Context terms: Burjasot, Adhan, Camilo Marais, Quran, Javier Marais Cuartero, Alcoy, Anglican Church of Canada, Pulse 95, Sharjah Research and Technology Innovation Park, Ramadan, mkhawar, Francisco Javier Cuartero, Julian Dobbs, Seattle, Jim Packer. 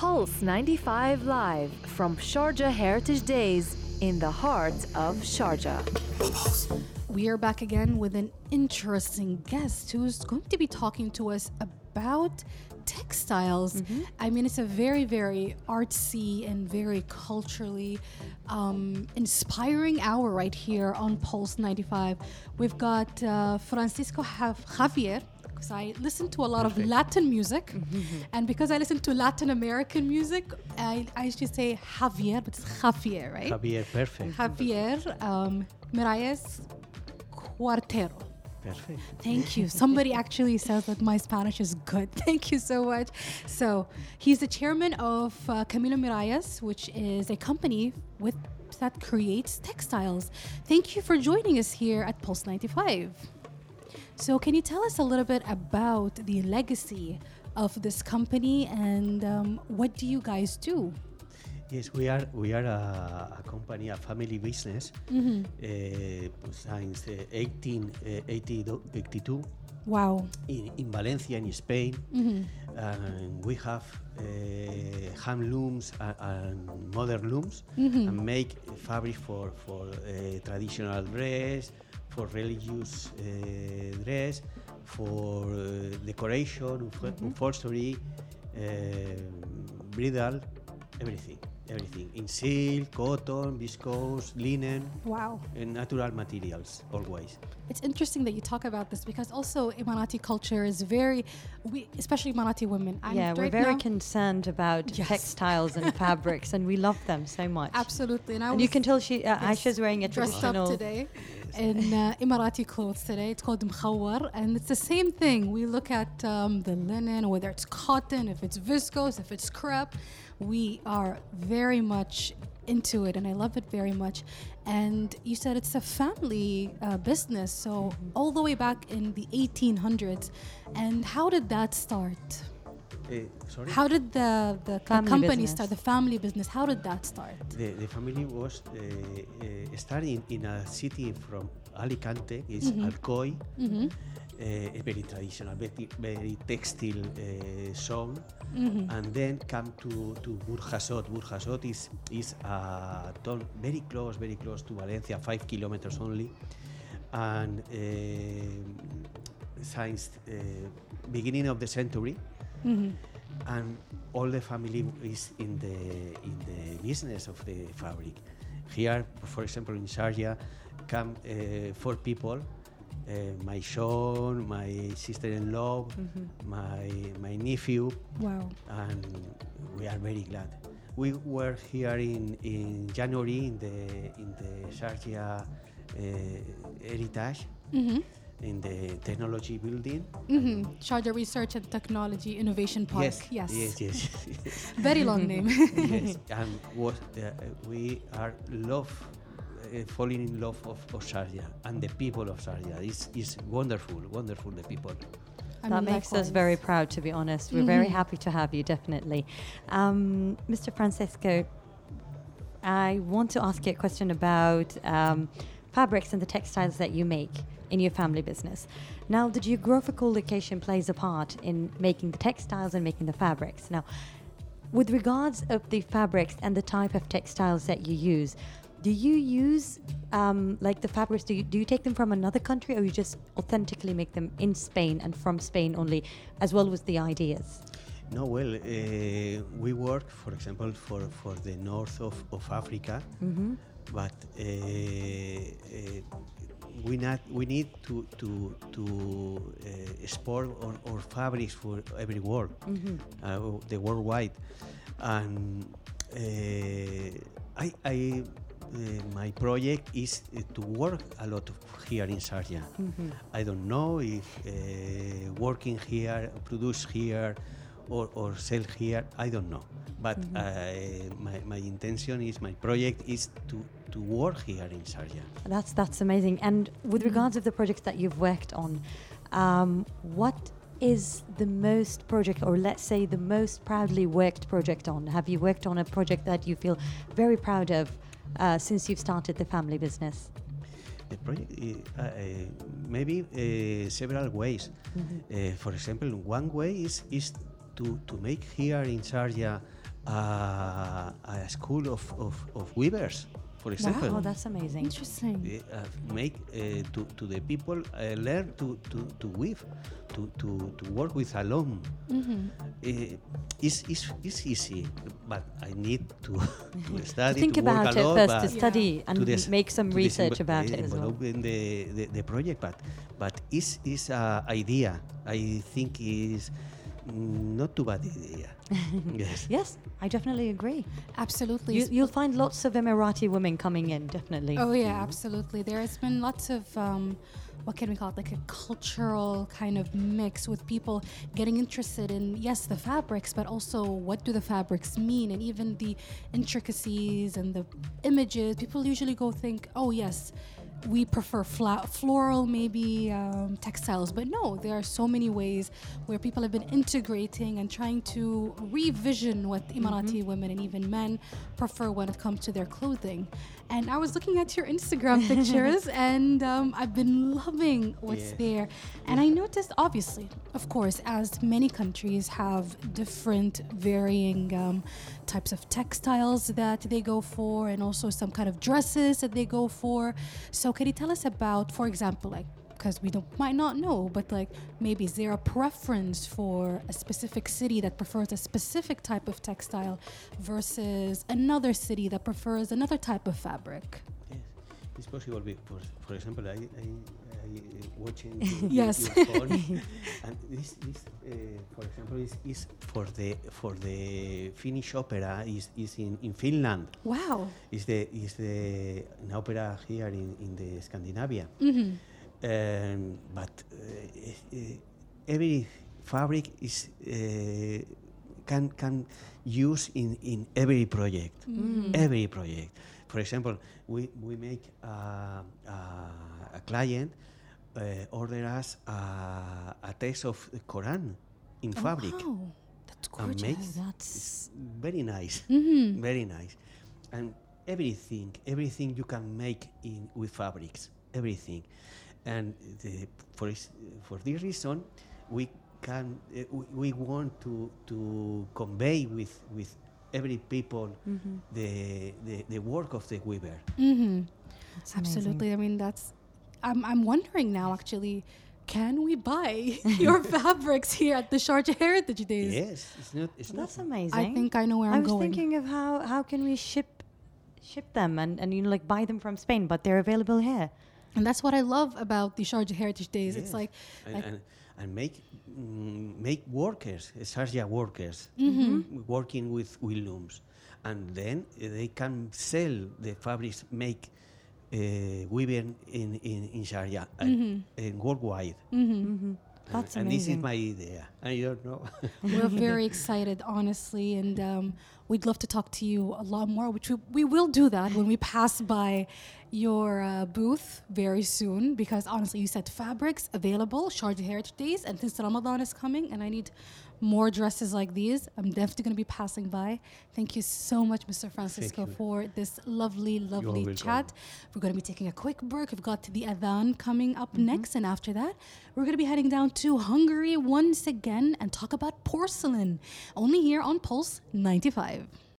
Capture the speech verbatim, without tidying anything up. Pulse ninety-five live from Sharjah Heritage Days in the heart of Sharjah. We are back again with an interesting guest who's going to be talking to us about textiles. Mm-hmm. I mean, it's a very, very artsy and very culturally um, inspiring hour right here on Pulse ninety-five. We've got uh, Francisco Javier, because I listen to a lot Perfect. of Latin music, mm-hmm. and because I listen to Latin American music, I, I used to say Javier, but it's Javier, right? Javier, perfect. Javier um, Marais Cuartero. Perfect. Thank you. Somebody actually says that my Spanish is good. Thank you so much. So he's the chairman of uh, Camilo Marais, which is a company with that creates textiles. Thank you for joining us here at Pulse ninety-five. So can you tell us a little bit about the legacy of this company and um, what do you guys do? Yes, we are we are a, a company, a family business, mm-hmm. uh, since uh, eighteen eighty-two. Wow! In, in Valencia, in Spain, mm-hmm. and we have uh, hand looms and, and modern looms, mm-hmm. and make fabric for for uh, traditional dress, for religious uh, dress, for uh, decoration, for mm-hmm. upholstery, uh, bridal, everything. Everything in silk, cotton, viscose, linen. Wow. And natural materials, always. It's interesting that you talk about this because also Emirati culture is very, we, especially Emirati women. I'm yeah, we're very now. concerned about yes. textiles and fabrics, and we love them so much. Absolutely. And, I and you can tell she, uh, yes, Aisha's wearing a dressed traditional. Dressed up today yes. in uh, Emirati clothes today. It's called mkhawar, and it's the same thing. We look at um, the linen, whether it's cotton, if it's viscose, if it's crepe. We are very much into it, and I love it very much. And you said it's a family uh, business, so mm-hmm. all the way back in the eighteen hundreds. And how did that start? Uh, sorry? How did the, the company business. start, the family business, how did that start? The, the family was uh, uh, starting in a city from Alicante, it's mm-hmm. Alcoy, mm-hmm. Uh, a very traditional, very, very textile uh, zone, mm-hmm. and then come to, to Burjasot. Burjasot is, is a town very close, very close to Valencia, five kilometers only. And uh, since the uh, beginning of the century, mm-hmm. and all the family is in the, in the business of the fabric. Here, for example, in Sharjah, come uh, four people. Uh, my son, my sister-in-law, mm-hmm. my my nephew, wow. and we are very glad. We were here in, in January in the in the Sharjah uh, Heritage, mm-hmm. in the technology building. Mm-hmm. Sharjah Research and Technology Innovation Park. Yes, yes, yes. yes, yes. Very long name. Yes, and what uh, we are love. Uh, falling in love of, of Sharjah and the people of Sharjah. It's, it's wonderful, wonderful, the people. I that mean, makes likewise. us very proud, to be honest. We're mm-hmm. very happy to have you, definitely. Um, Mister Francisco, I want to ask you a question about um, fabrics and the textiles that you make in your family business. Now, the geographical location plays a part in making the textiles and making the fabrics. Now, with regards of the fabrics and the type of textiles that you use, do you use, um, like the fabrics, do you, do you take them from another country or you just authentically make them in Spain and from Spain only, as well as the ideas? No, well, uh, we work, for example, for, for the north of, of Africa, mm-hmm. but uh, uh, we not we need to to, to uh, export our, our fabrics for every world, mm-hmm. uh, the worldwide. And uh, I... I Uh, my project is uh, to work a lot of here in Sharjah. Mm-hmm. I don't know if uh, working here, produce here, or, or sell here. I don't know. But mm-hmm. uh, my, my intention is, my project is to, to work here in Sharjah. That's that's amazing. And with mm-hmm. regards of the projects that you've worked on, um, what is the most project, or let's say the most proudly worked project on? Have you worked on a project that you feel very proud of? Uh, since you've started the family business? The project, uh, uh, maybe uh, several ways. Mm-hmm. Uh, for example, one way is, is to, to make here in Sharjah uh, a school of, of, of weavers, for example. Wow, that's amazing. Interesting. Uh, make uh, to, to the people uh, learn to, to, to weave, to, to, to work with a loom. Mm-hmm. Uh, it's, it's, it's easy, but I need to, to study, think to about work it lot, first, to study yeah. and to des- make some research desenvol- about it as well. In the, the, the project, but but it's is an idea. I think is. Not too bad idea. Yes. Yes, I definitely agree. Absolutely. You, you'll find lots of Emirati women coming in, definitely. Oh, yeah, mm-hmm. absolutely. There's been lots of, um, what can we call it, like a cultural kind of mix with people getting interested in, yes, the fabrics, but also what do the fabrics mean, and even the intricacies and the images. People usually go think, oh, yes, we prefer fla- floral, maybe um, textiles, but no, there are so many ways where people have been integrating and trying to revision what Emirati mm-hmm. women and even men prefer when it comes to their clothing. And I was looking at your Instagram pictures, and um, I've been loving what's yeah. there. And I noticed, obviously, of course, as many countries have different varying um, types of textiles that they go for, and also some kind of dresses that they go for. So can you tell us about, for example, like, because we don't might not know, but like maybe is there a preference for a specific city that prefers a specific type of textile versus another city that prefers another type of fabric? Yes, it's possible. For, for example, I, I, I watching yes. your phone, and this, this uh, for example, is, is for the for the Finnish opera is is in, in Finland. Wow! Is the is the an opera here in in the Scandinavia. Mm-hmm. Um, but uh, uh, every fabric is uh, can can use in, in every project, mm. every project. For example, we we make uh, uh, a client uh, order us uh, a text of the Quran in oh, fabric. Wow, that's gorgeous. That's very nice, mm-hmm. very nice, and everything everything you can make in with fabrics, everything. And the, for for this reason, we can uh, we, we want to to convey with with every people mm-hmm. the, the the work of the weaver. Mm-hmm. Absolutely. Amazing. I mean, that's. I'm I'm wondering now. Actually, can we buy your fabrics here at the Sharjah Heritage Days? Yes, it's not. It's well, that's amazing. I think I know where I I'm going. I was thinking of how how can we ship ship them and and you know, like buy them from Spain, but they're available here. And that's what I love about the Sharjah Heritage Days. Yes. It's like... And, and, and make mm, make workers, Sharjah workers, mm-hmm. working with, with looms. And then uh, they can sell the fabrics, make uh, weaving in, in, in Sharjah mm-hmm. and, and worldwide. Mm-hmm. Mm-hmm. That's and amazing. And this is my idea. I don't know. We're very excited, honestly, and um, we'd love to talk to you a lot more, which we, we will do that when we pass by your uh, booth very soon, because honestly, you said fabrics available, Sharjah Heritage Days, and since Ramadan is coming, and I need more dresses like these, I'm definitely going to be passing by. Thank you so much, Mister Francisco, for this lovely, lovely chat. We're going to be taking a quick break. We've got the Adhan coming up mm-hmm. next, and after that, we're going to be heading down to Hungary once again and talk about porcelain, only here on Pulse ninety-five.